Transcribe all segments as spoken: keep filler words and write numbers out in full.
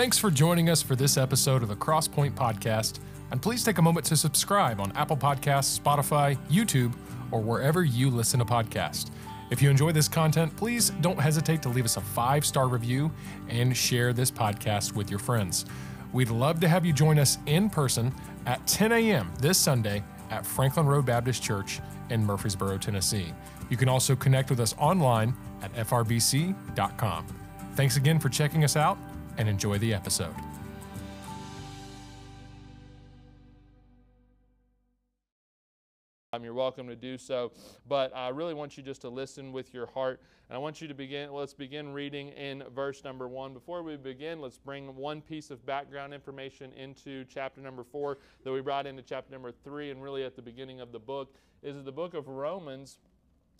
Thanks for joining us for this episode of the Cross Point Podcast, and please take a moment to subscribe on Apple Podcasts, Spotify, YouTube, or wherever you listen to podcasts. If you enjoy this content, please don't hesitate to leave us a five-star review and share this podcast with your friends. We'd love to have you join us in person at ten a m this Sunday at Franklin Road Baptist Church in Murfreesboro, Tennessee. You can also connect with us online at f r b c dot com. Thanks again for checking us out, and enjoy the episode. You're welcome to do so, but I really want you just to listen with your heart, and I want you to begin. Let's begin reading in verse number one. Before we begin, let's bring one piece of background information into chapter number four that we brought into chapter number three, and really at the beginning of the book, is that the book of Romans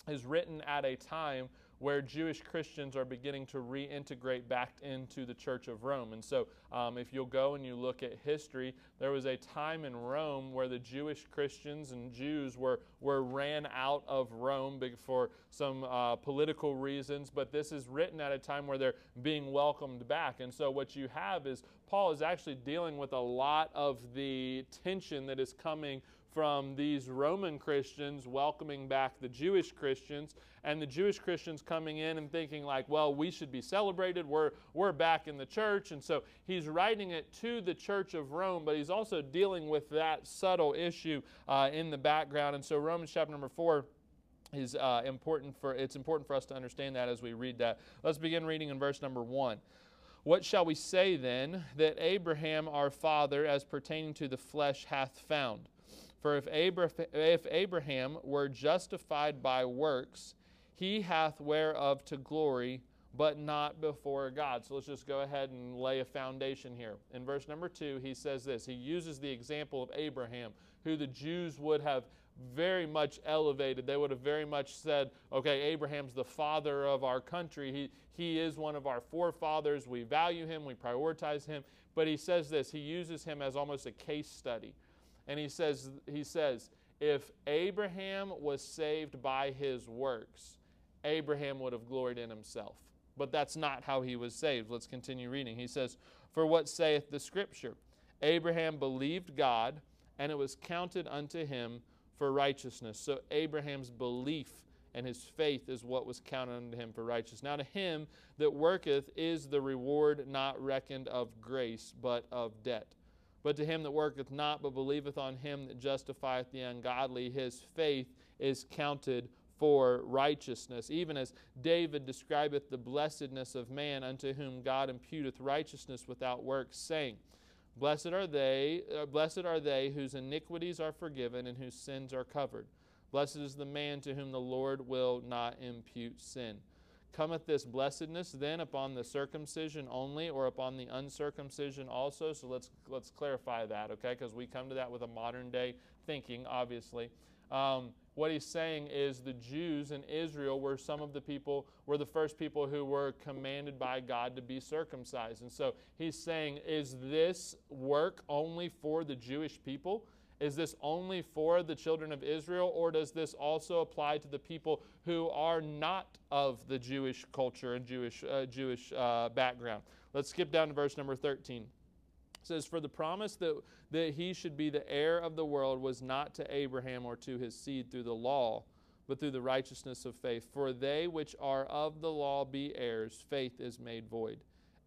is written at a time where Jewish Christians are beginning to reintegrate back into the Church of Rome. And so um, if you'll go and you look at history, there was a time in Rome where the Jewish Christians and Jews were, were ran out of Rome for some uh, political reasons, but this is written at a time where they're being welcomed back. And so what you have is Paul is actually dealing with a lot of the tension that is coming from these Roman Christians welcoming back the Jewish Christians, and the Jewish Christians coming in and thinking like, well, we should be celebrated, we're, we're back in the church. And so he's writing it to the Church of Rome, but he's also dealing with that subtle issue uh, in the background. And so Romans chapter number four is uh, important for, it's important for us to understand that as we read that. Let's begin reading in verse number one. What shall we say then that Abraham our father as pertaining to the flesh hath found? For if Abraham, if Abraham were justified by works, he hath whereof to glory, but not before God. So let's just go ahead and lay a foundation here. In verse number two, he says this. He uses the example of Abraham, who the Jews would have very much elevated. They would have very much said, okay, Abraham's the father of our country. He, he is one of our forefathers. We value him. We prioritize him. But he says this. He uses him as almost a case study. And he says, he says, if Abraham was saved by his works, Abraham would have gloried in himself. But that's not how he was saved. Let's continue reading. He says, for what saith the Scripture? Abraham believed God, and it was counted unto him for righteousness. So Abraham's belief and his faith is what was counted unto him for righteousness. Now to him that worketh is the reward not reckoned of grace, but of debt. But to him that worketh not, but believeth on him that justifieth the ungodly, his faith is counted for righteousness. Even as David describeth the blessedness of man, unto whom God imputeth righteousness without works, saying, Blessed are they, uh, blessed are they whose iniquities are forgiven and whose sins are covered. Blessed is the man to whom the Lord will not impute sin. Cometh this blessedness then upon the circumcision only, or upon the uncircumcision also? So let's let's clarify that, okay? Because we come to that with a modern day thinking, obviously. Um, what he's saying is the Jews in Israel were some of the people, were the first people who were commanded by God to be circumcised. And so he's saying, is this work only for the Jewish people? Is this only for the children of Israel, or does this also apply to the people who are not of the Jewish culture and Jewish, uh, Jewish uh, background? Let's skip down to verse number thirteen. It says, For the promise that, that he should be the heir of the world was not to Abraham or to his seed through the law, but through the righteousness of faith. For they which are of the law be heirs, faith is made void,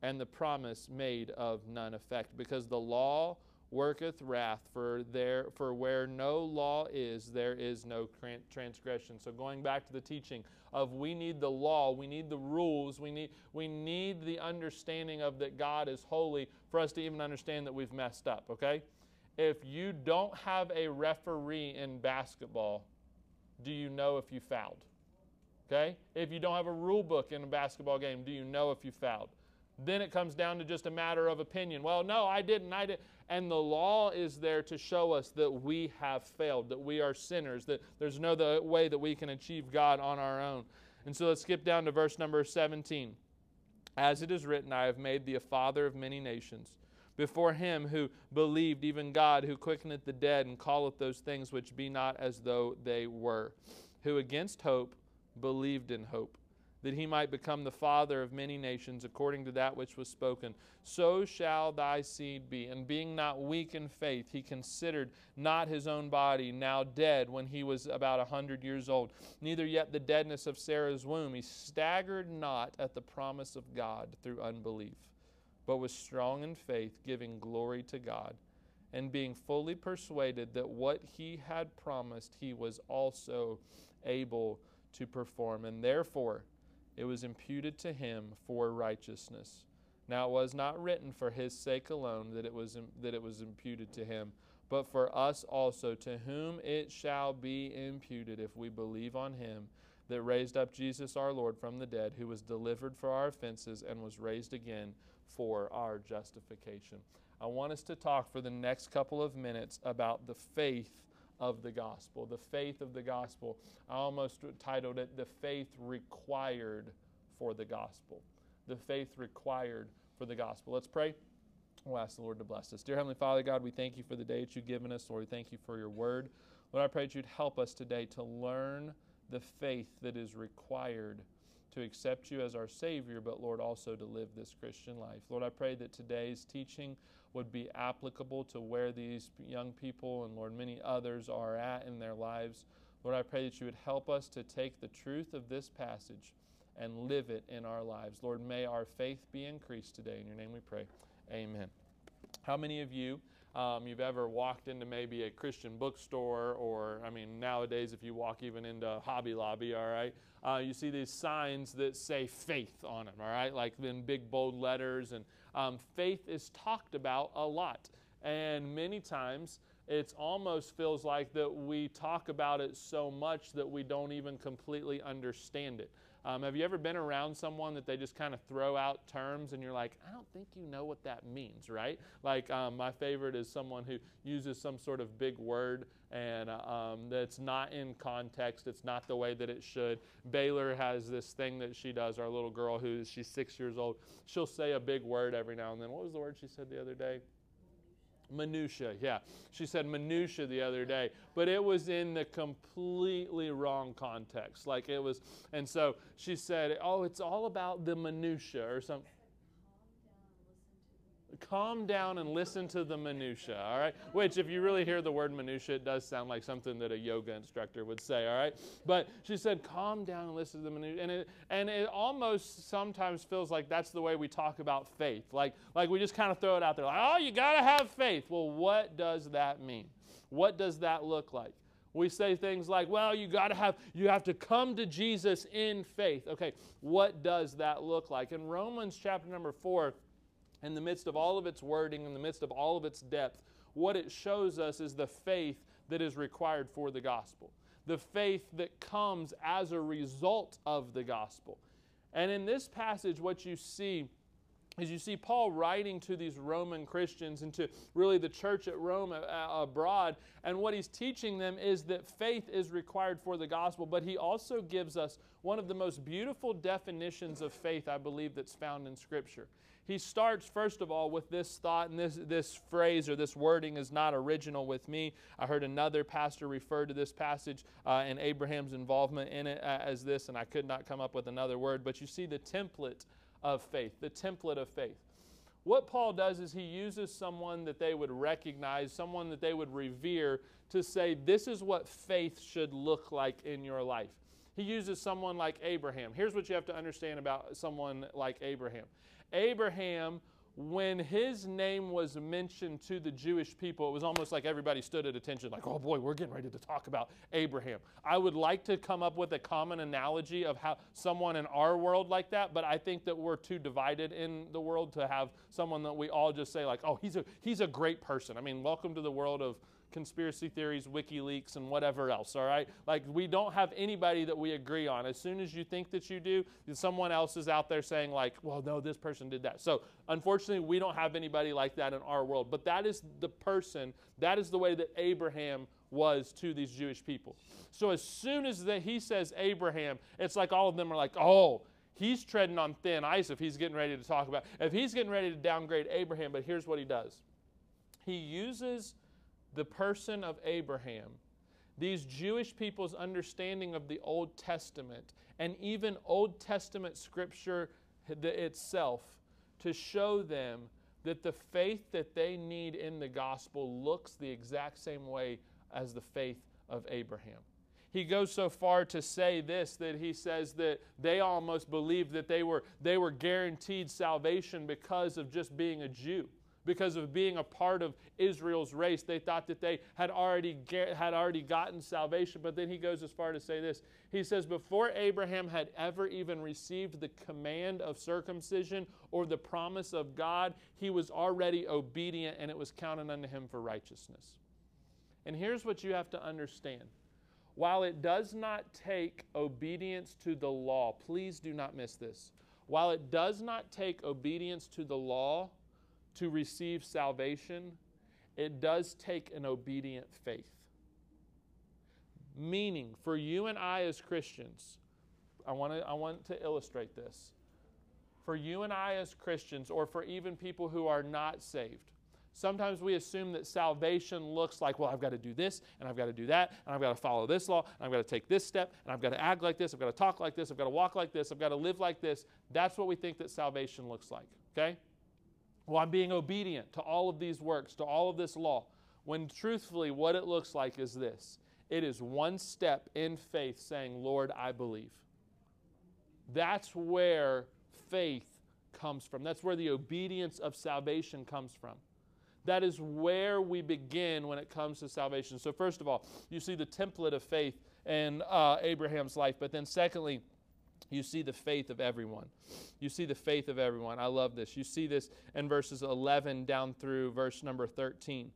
and the promise made of none effect, because the law worketh wrath, for there for where no law is, there is no transgression. So going back to the teaching of we need the law, we need the rules, we need we need the understanding of that God is holy for us to even understand that we've messed up, okay? If you don't have a referee in basketball, do you know if you fouled? Okay? If you don't have a rule book in a basketball game, do you know if you fouled? Then it comes down to just a matter of opinion. Well, no, I didn't, I didn't. And the law is there to show us that we have failed, that we are sinners, that there's no other way that we can achieve God on our own. And so let's skip down to verse number seventeen. As it is written, I have made thee a father of many nations, before him who believed, even God, who quickeneth the dead and calleth those things which be not as though they were, who against hope believed in hope, that he might become the father of many nations, according to that which was spoken. So shall thy seed be. And being not weak in faith, he considered not his own body, now dead when he was about a hundred years old, neither yet the deadness of Sarah's womb. He staggered not at the promise of God through unbelief, but was strong in faith, giving glory to God, and being fully persuaded that what he had promised he was also able to perform. And therefore it was imputed to him for righteousness. Now it was not written for his sake alone that it was that it was imputed to him, but for us also, to whom it shall be imputed if we believe on him that raised up Jesus our Lord from the dead, who was delivered for our offenses and was raised again for our justification. I want us to talk for the next couple of minutes about the faith of the gospel, the faith of the gospel. I almost titled it The Faith Required for the Gospel. The faith required for the gospel. Let's pray. We'll ask the Lord to bless us. Dear Heavenly Father, God, we thank you for the day that you've given us. Lord, we thank you for your word. Lord, I pray that you'd help us today to learn the faith that is required to accept you as our Savior, but Lord, also to live this Christian life. Lord, I pray that today's teaching would be applicable to where these young people and Lord, many others are at in their lives. Lord, I pray that you would help us to take the truth of this passage and live it in our lives. Lord, may our faith be increased today. In your name we pray, amen. How many of you, um, you've ever walked into maybe a Christian bookstore, or I mean, nowadays if you walk even into Hobby Lobby, all right, uh, you see these signs that say faith on them, all right, like in big bold letters, and um, faith is talked about a lot, and many times it almost feels like that we talk about it so much that we don't even completely understand it. Um, have you ever been around someone that they just kind of throw out terms and you're like, I don't think you know what that means, right? Like um, my favorite is someone who uses some sort of big word and uh, um, that's not in context. It's not the way that it should. Baylor has this thing that she does, our little girl who she's six years old. She'll say a big word every now and then. What was the word she said the other day? Minutia, yeah. She said minutia the other day, but it was in the completely wrong context. Like it was, and so she said, oh, it's all about the minutia or something. Calm down and listen to the minutia, all right? Which, if you really hear the word minutia, it does sound like something that a yoga instructor would say, all right? But she said, calm down and listen to the minutia. And it, and it almost sometimes feels like that's the way we talk about faith. Like, like we just kind of throw it out there, like, oh, you got to have faith. Well, what does that mean? What does that look like? We say things like, well, you got to have, you have to come to Jesus in faith. Okay, what does that look like? In Romans chapter number four, in the midst of all of its wording, in the midst of all of its depth, what it shows us is the faith that is required for the gospel, the faith that comes as a result of the gospel. And in this passage, what you see is you see Paul writing to these Roman Christians and to really the church at Rome abroad, and what he's teaching them is that faith is required for the gospel, but he also gives us one of the most beautiful definitions of faith, I believe, that's found in Scripture. He starts, first of all, with this thought, and this, this phrase or this wording is not original with me. I heard another pastor refer to this passage uh, and Abraham's involvement in it uh, as this, and I could not come up with another word. But you see the template of faith, the template of faith. What Paul does is he uses someone that they would recognize, someone that they would revere, to say this is what faith should look like in your life. He uses someone like Abraham. Here's what you have to understand about someone like Abraham. Abraham, when his name was mentioned to the Jewish people, it was almost like everybody stood at attention, like, oh boy, we're getting ready to talk about Abraham. I would like to come up with a common analogy of how someone in our world like that, but I think that we're too divided in the world to have someone that we all just say like, oh, he's a, he's a great person. I mean, welcome to the world of conspiracy theories, WikiLeaks, and whatever else, all right? Like, we don't have anybody that we agree on. As soon as you think that you do, someone else is out there saying, like, well, no, this person did that. So, unfortunately, we don't have anybody like that in our world. But that is the person, that is the way that Abraham was to these Jewish people. So, as soon as that he says Abraham, it's like all of them are like, oh, he's treading on thin ice if he's getting ready to talk about, if he's getting ready to downgrade Abraham. But here's what he does. He uses the person of Abraham these Jewish people's understanding of the Old Testament and even Old Testament scripture itself to show them that the faith that they need in the gospel looks the exact same way as the faith of Abraham. He goes so far to say this, that he says that they almost believed that they were, they were guaranteed salvation because of just being a Jew, because of being a part of Israel's race. They thought that they had already, had already gotten salvation. But then he goes as far to say this. He says, before Abraham had ever even received the command of circumcision or the promise of God, he was already obedient, and it was counted unto him for righteousness. And here's what you have to understand. While it does not take obedience to the law, please do not miss this. While it does not take obedience to the law to receive salvation, it does take an obedient faith. Meaning, for you and I as Christians, I want to, I want to illustrate this. For you and I as Christians, or for even people who are not saved, sometimes we assume that salvation looks like, well, I've got to do this, and I've got to do that, and I've got to follow this law, and I've got to take this step, and I've got to act like this, I've got to talk like this, I've got to walk like this, I've got to live like this. That's what we think that salvation looks like, okay? Well, I'm being obedient to all of these works, to all of this law, when truthfully what it looks like is this. It is one step in faith saying, Lord, I believe. That's where faith comes from. That's where the obedience of salvation comes from. That is where we begin when it comes to salvation. So first of all, you see the template of faith in uh, Abraham's life. But then secondly, you see the faith of everyone. You see the faith of everyone. I love this. You see this in verses eleven down through verse number thirteen.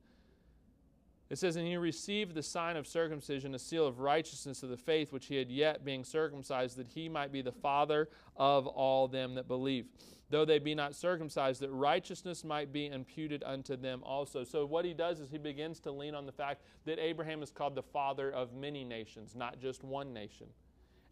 It says, and he received the sign of circumcision, a seal of righteousness of the faith, which he had yet being circumcised, that he might be the father of all them that believe, though they be not circumcised, that righteousness might be imputed unto them also. So what he does is he begins to lean on the fact that Abraham is called the father of many nations, not just one nation.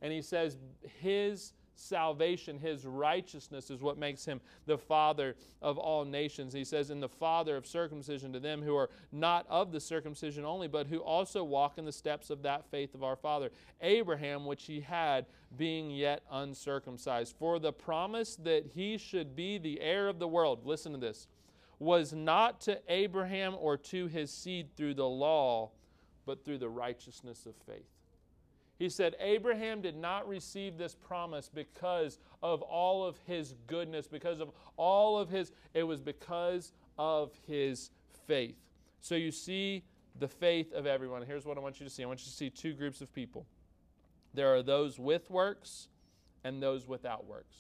And he says his salvation, his righteousness is what makes him the father of all nations. He says, and the father of circumcision to them who are not of the circumcision only, but who also walk in the steps of that faith of our father, Abraham, which he had being yet uncircumcised. For the promise that he should be the heir of the world, listen to this, was not to Abraham or to his seed through the law, but through the righteousness of faith. He said, Abraham did not receive this promise because of all of his goodness, because of all of his, it was because of his faith. So you see the faith of everyone. Here's what I want you to see. I want you to see two groups of people. There are those with works and those without works.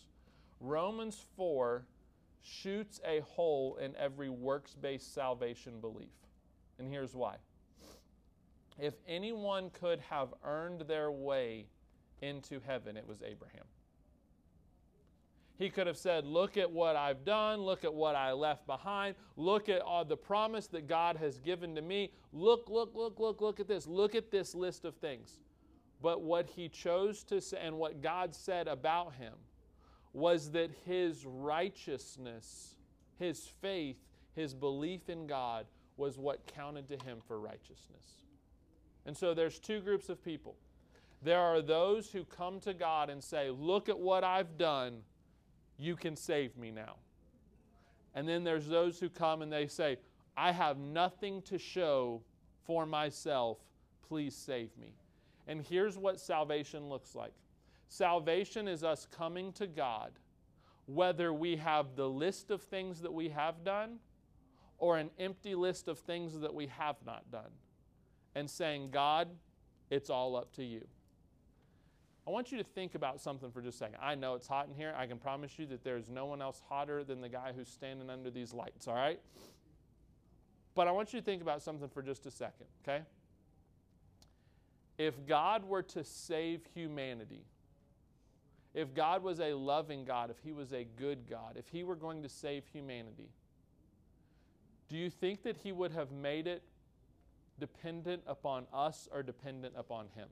Romans four shoots a hole in every works-based salvation belief. And here's why. If anyone could have earned their way into heaven, it was Abraham. He could have said, look at what I've done. Look at what I left behind. Look at all the promise that God has given to me. Look, look, look, look, look at this. Look at this list of things. But what he chose to say and what God said about him was that his righteousness, his faith, his belief in God was what counted to him for righteousness. And so there's two groups of people. There are those who come to God and say, look at what I've done. You can save me now. And then there's those who come and they say, I have nothing to show for myself. Please save me. And here's what salvation looks like. Salvation is us coming to God, whether we have the list of things that we have done or an empty list of things that we have not done, and saying, God, it's all up to you. I want you to think about something for just a second. I know it's hot in here. I can promise you that there's no one else hotter than the guy who's standing under these lights, all right? But I want you to think about something for just a second, okay? If God were to save humanity, if God was a loving God, if he was a good God, if he were going to save humanity, do you think that he would have made it dependent upon us or dependent upon him?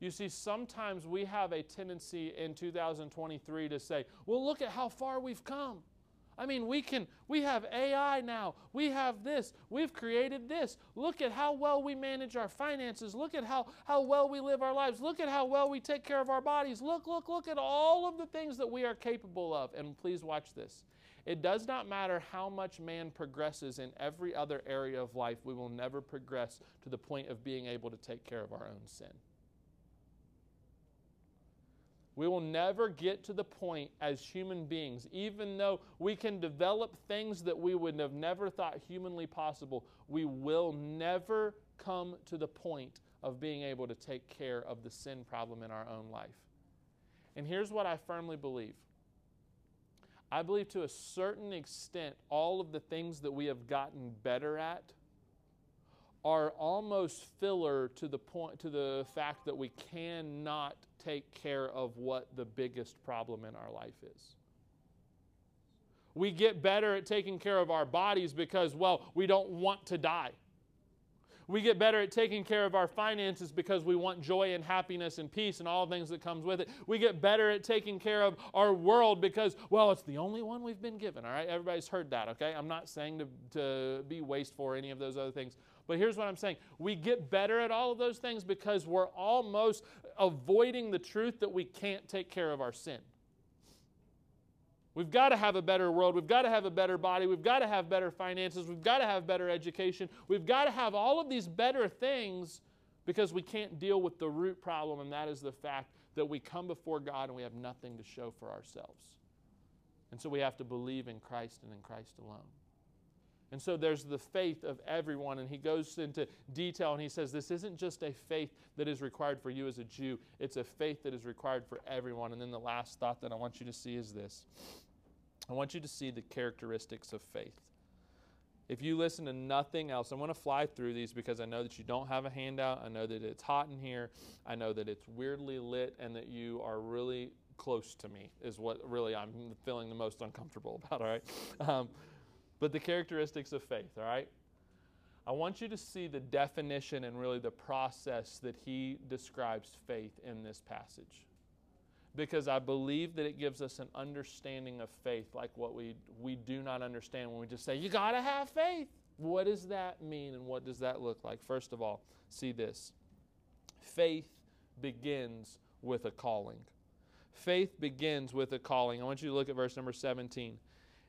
You see, sometimes we have a tendency in two thousand twenty-three to say, well, look at how far we've come. I mean, we can, we have A I now. We have this. We've created this. Look at how well we manage our finances. Look at how, how well we live our lives. Look at how well we take care of our bodies. Look, look, look at all of the things that we are capable of. And please watch this. It does not matter how much man progresses in every other area of life. We will never progress to the point of being able to take care of our own sin. We will never get to the point as human beings, even though we can develop things that we would have never thought humanly possible, we will never come to the point of being able to take care of the sin problem in our own life. And here's what I firmly believe. I believe to a certain extent, all of the things that we have gotten better at are almost filler to the point, to the fact that we cannot take care of what the biggest problem in our life is. We get better at taking care of our bodies because, well, we don't want to die. We get better at taking care of our finances because we want joy and happiness and peace and all the things that comes with it. We get better at taking care of our world because, well, it's the only one we've been given, all right? Everybody's heard that, okay? I'm not saying to, to be wasteful or any of those other things. But here's what I'm saying. We get better at all of those things because we're almost avoiding the truth that we can't take care of our sin. We've got to have a better world. We've got to have a better body. We've got to have better finances. We've got to have better education. We've got to have all of these better things because we can't deal with the root problem, and that is the fact that we come before God and we have nothing to show for ourselves. And so we have to believe in Christ and in Christ alone. And so there's the faith of everyone, and he goes into detail and he says this isn't just a faith that is required for you as a Jew. It's a faith that is required for everyone. And then the last thought that I want you to see is this. I want you to see the characteristics of faith. If you listen to nothing else, I'm going to fly through these because I know that you don't have a handout. I know that it's hot in here. I know that it's weirdly lit and that you are really close to me is what really I'm feeling the most uncomfortable about, all right? Um, But the characteristics of faith, all right? I want you to see the definition and really the process that he describes faith in this passage. Because I believe that it gives us an understanding of faith like what we, we do not understand when we just say, you got to have faith. What does that mean and what does that look like? First of all, see this. Faith begins with a calling. Faith begins with a calling. I want you to look at verse number seventeen.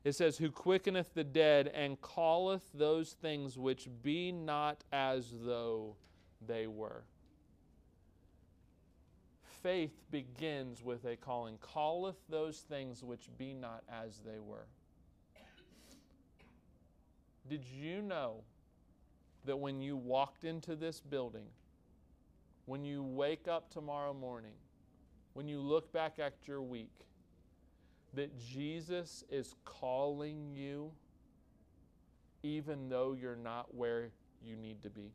It says, who quickeneth the dead and calleth those things which be not as though they were. Faith begins with a calling. Calleth those things which be not as they were. Did you know that when you walked into this building, when you wake up tomorrow morning, when you look back at your week, that Jesus is calling you even though you're not where you need to be?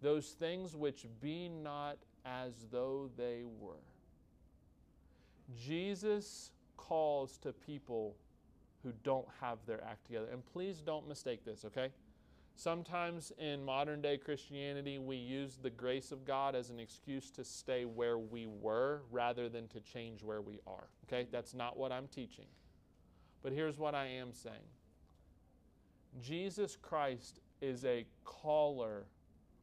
Those things which be not as though they were. Jesus calls to people who don't have their act together. And please don't mistake this, okay? Sometimes in modern day Christianity, we use the grace of God as an excuse to stay where we were rather than to change where we are. Okay, that's not what I'm teaching. But here's what I am saying. Jesus Christ is a caller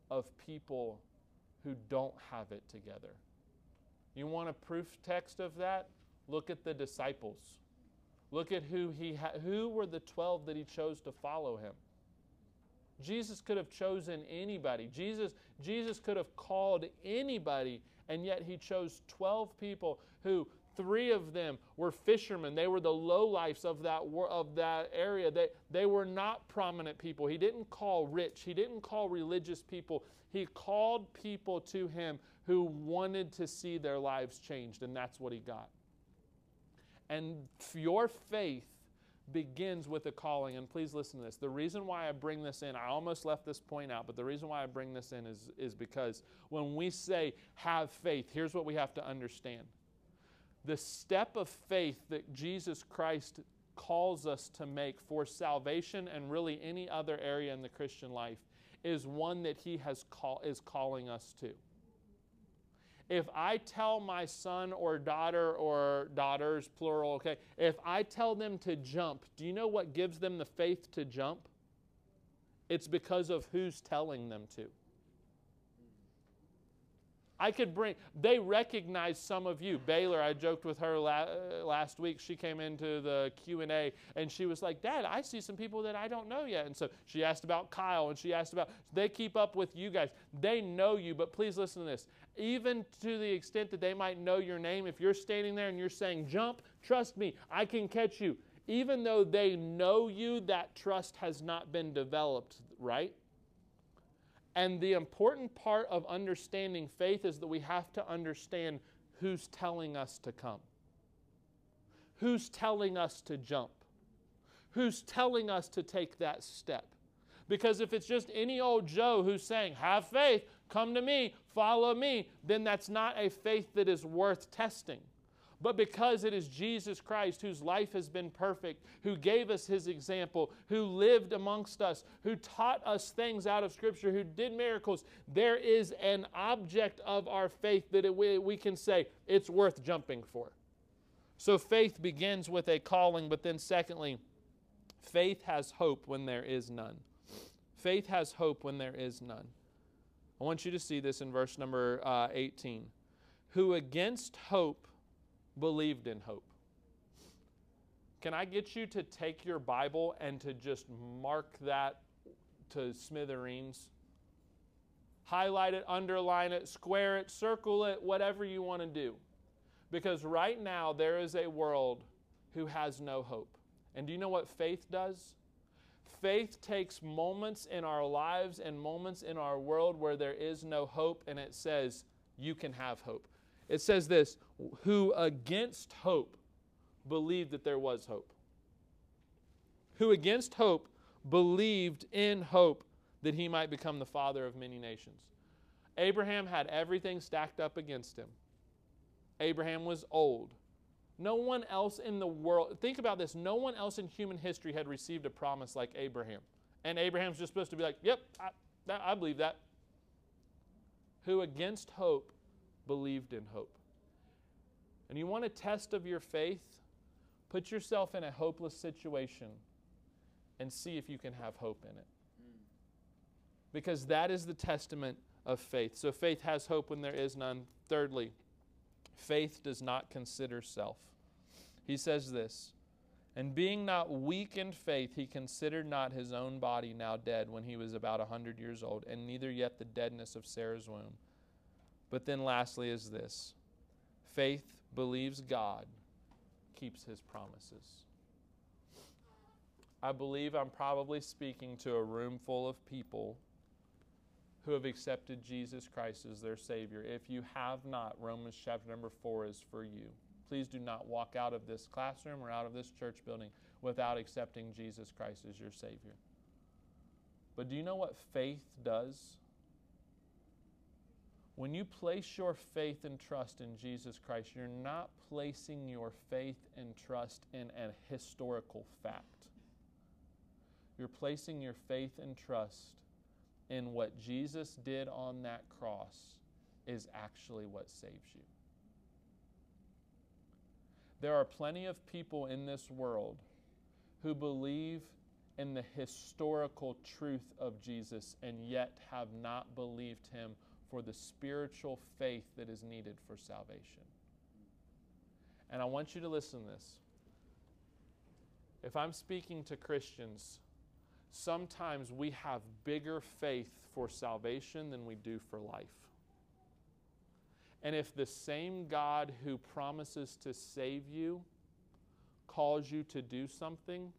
of people who don't have it together. You want a proof text of that? Look at the disciples. Look at who he ha- who were the twelve that he chose to follow him. Jesus could have chosen anybody. Jesus, Jesus could have called anybody, and yet he chose twelve people who three of them were fishermen. They were the lowlifes of that, of that area. They, they were not prominent people. He didn't call rich. He didn't call religious people. He called people to him who wanted to see their lives changed, and that's what he got. And your faith begins with a calling, and please listen to this. The reason why I bring this in, I almost left this point out, but the reason why I bring this in is, is because when we say have faith, here's what we have to understand. The step of faith that Jesus Christ calls us to make for salvation and really any other area in the Christian life is one that he has call, is calling us to. if I tell my son or daughter or daughters, plural, okay, if I tell them to jump, do you know what gives them the faith to jump? It's because of who's telling them to. I could bring, they recognize some of you. Baylor, I joked with her la- last week. She came into the Q and A and she was like, Dad, I see some people that I don't know yet. And so she asked about Kyle and she asked about, they keep up with you guys. They know you, but please listen to this. Even to the extent that they might know your name, if you're standing there and you're saying, jump, trust me, I can catch you. Even though they know you, that trust has not been developed, right? And the important part of understanding faith is that we have to understand who's telling us to come. Who's telling us to jump? Who's telling us to take that step? Because if it's just any old Joe who's saying, have faith, come to me, follow me, then that's not a faith that is worth testing. But because it is Jesus Christ, whose life has been perfect, who gave us his example, who lived amongst us, who taught us things out of Scripture, who did miracles, there is an object of our faith that it, we, we can say it's worth jumping for. So faith begins with a calling, but then secondly, faith has hope when there is none. Faith has hope when there is none. I want you to see this in verse number uh, eighteen. Who against hope believed in hope. Can I get you to take your Bible and to just mark that to smithereens? Highlight it, underline it, square it, circle it, whatever you want to do. Because right now there is a world who has no hope. And do you know what faith does? Faith takes moments in our lives and moments in our world where there is no hope, and it says, you can have hope. It says this, who against hope believed that there was hope. Who against hope believed in hope that he might become the father of many nations. Abraham had everything stacked up against him. Abraham was old. No one else in the world, think about this, no one else in human history had received a promise like Abraham. And Abraham's just supposed to be like, yep, I, I believe that. Who against hope believed in hope. And you want a test of your faith? Put yourself in a hopeless situation and see if you can have hope in it. Because that is the testament of faith. So faith has hope when there is none. Thirdly, faith does not consider self. He says this, and being not weak in faith, he considered not his own body now dead when he was about a hundred years old, and neither yet the deadness of Sarah's womb. But then lastly is this, faith believes God, keeps his promises. I believe I'm probably speaking to a room full of people who have accepted Jesus Christ as their Savior. If you have not, Romans chapter number four is for you. Please do not walk out of this classroom or out of this church building without accepting Jesus Christ as your Savior. But do you know what faith does? When you place your faith and trust in Jesus Christ, you're not placing your faith and trust in a historical fact. You're placing your faith and trust in what Jesus did on that cross is actually what saves you. There are plenty of people in this world who believe in the historical truth of Jesus and yet have not believed him for the spiritual faith that is needed for salvation. And I want you to listen to this. If I'm speaking to Christians, sometimes we have bigger faith for salvation than we do for life. And if the same God who promises to save you calls you to do something,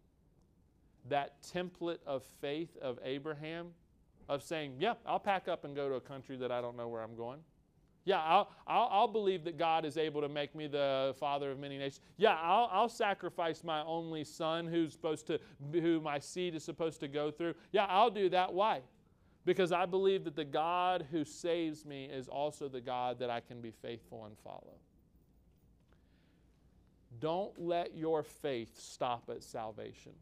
that template of faith of Abraham of saying, yeah, I'll pack up and go to a country that I don't know where I'm going. Yeah, I'll, I'll, I'll believe that God is able to make me the father of many nations. Yeah, I'll, I'll sacrifice my only son who's supposed to, who my seed is supposed to go through. Yeah, I'll do that. Why? Because I believe that the God who saves me is also the God that I can be faithful and follow. Don't let your faith stop at salvation.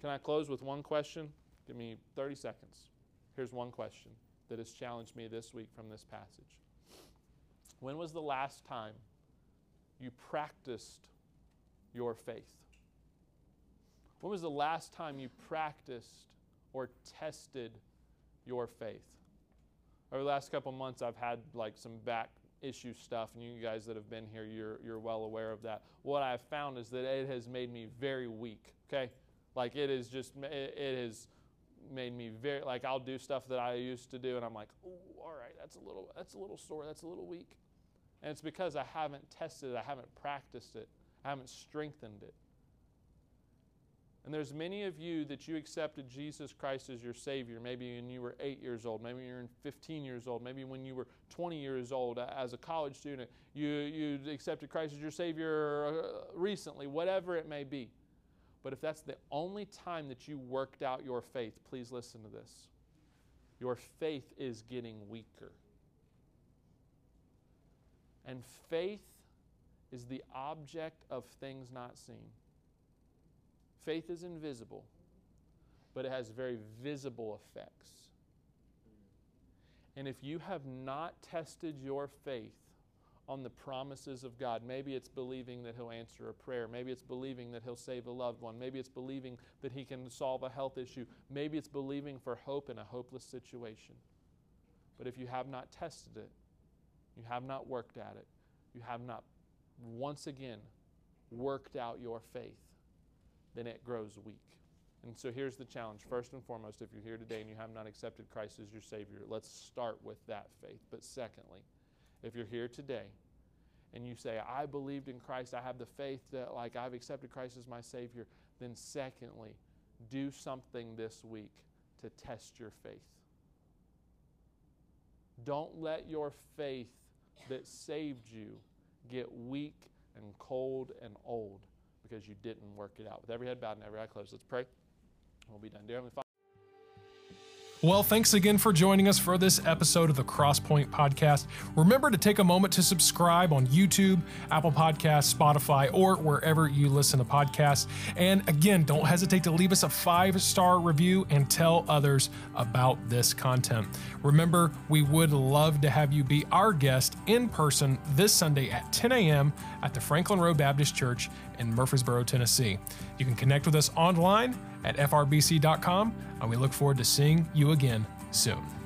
Can I close with one question? Give me thirty seconds. Here's one question that has challenged me this week from this passage. When was the last time you practiced your faith? When was the last time you practiced or tested your faith? Over the last couple months, I've had like some back issue stuff, and you guys that have been here, you're, you're well aware of that. What I've found is that it has made me very weak, okay? Like it is just, it, it has made me very, like I'll do stuff that I used to do, and I'm like, oh, all right, that's a little, that's a little sore, that's a little weak. And it's because I haven't tested it, I haven't practiced it, I haven't strengthened it. And there's many of you that you accepted Jesus Christ as your Savior, maybe when you were eight years old, maybe when you were fifteen years old, maybe when you were twenty years old as a college student, you, you accepted Christ as your Savior recently, whatever it may be. But if that's the only time that you worked out your faith, please listen to this. Your faith is getting weaker. And faith is the object of things not seen. Faith is invisible, but it has very visible effects. And if you have not tested your faith on the promises of God, maybe it's believing that He'll answer a prayer. Maybe it's believing that He'll save a loved one. Maybe it's believing that He can solve a health issue. Maybe it's believing for hope in a hopeless situation. But if you have not tested it, you have not worked at it, you have not, once again, worked out your faith, then it grows weak. And so here's the challenge. First and foremost, if you're here today and you have not accepted Christ as your Savior, let's start with that faith. But secondly, if you're here today and you say, I believed in Christ, I have the faith that like I've accepted Christ as my Savior, then secondly, do something this week to test your faith. Don't let your faith that saved you get weak and cold and old because you didn't work it out. With every head bowed and every eye closed, let's pray. We'll be done. Dear Heavenly Father. Well, thanks again for joining us for this episode of the Cross Point Podcast. Remember to take a moment to subscribe on YouTube, Apple Podcasts, Spotify, or wherever you listen to podcasts. And again, don't hesitate to leave us a five-star review and tell others about this content. Remember, we would love to have you be our guest in person this Sunday at ten a.m. at the Franklin Road Baptist Church in Murfreesboro, Tennessee. You can connect with us online at f r b c dot com, and we look forward to seeing you again soon.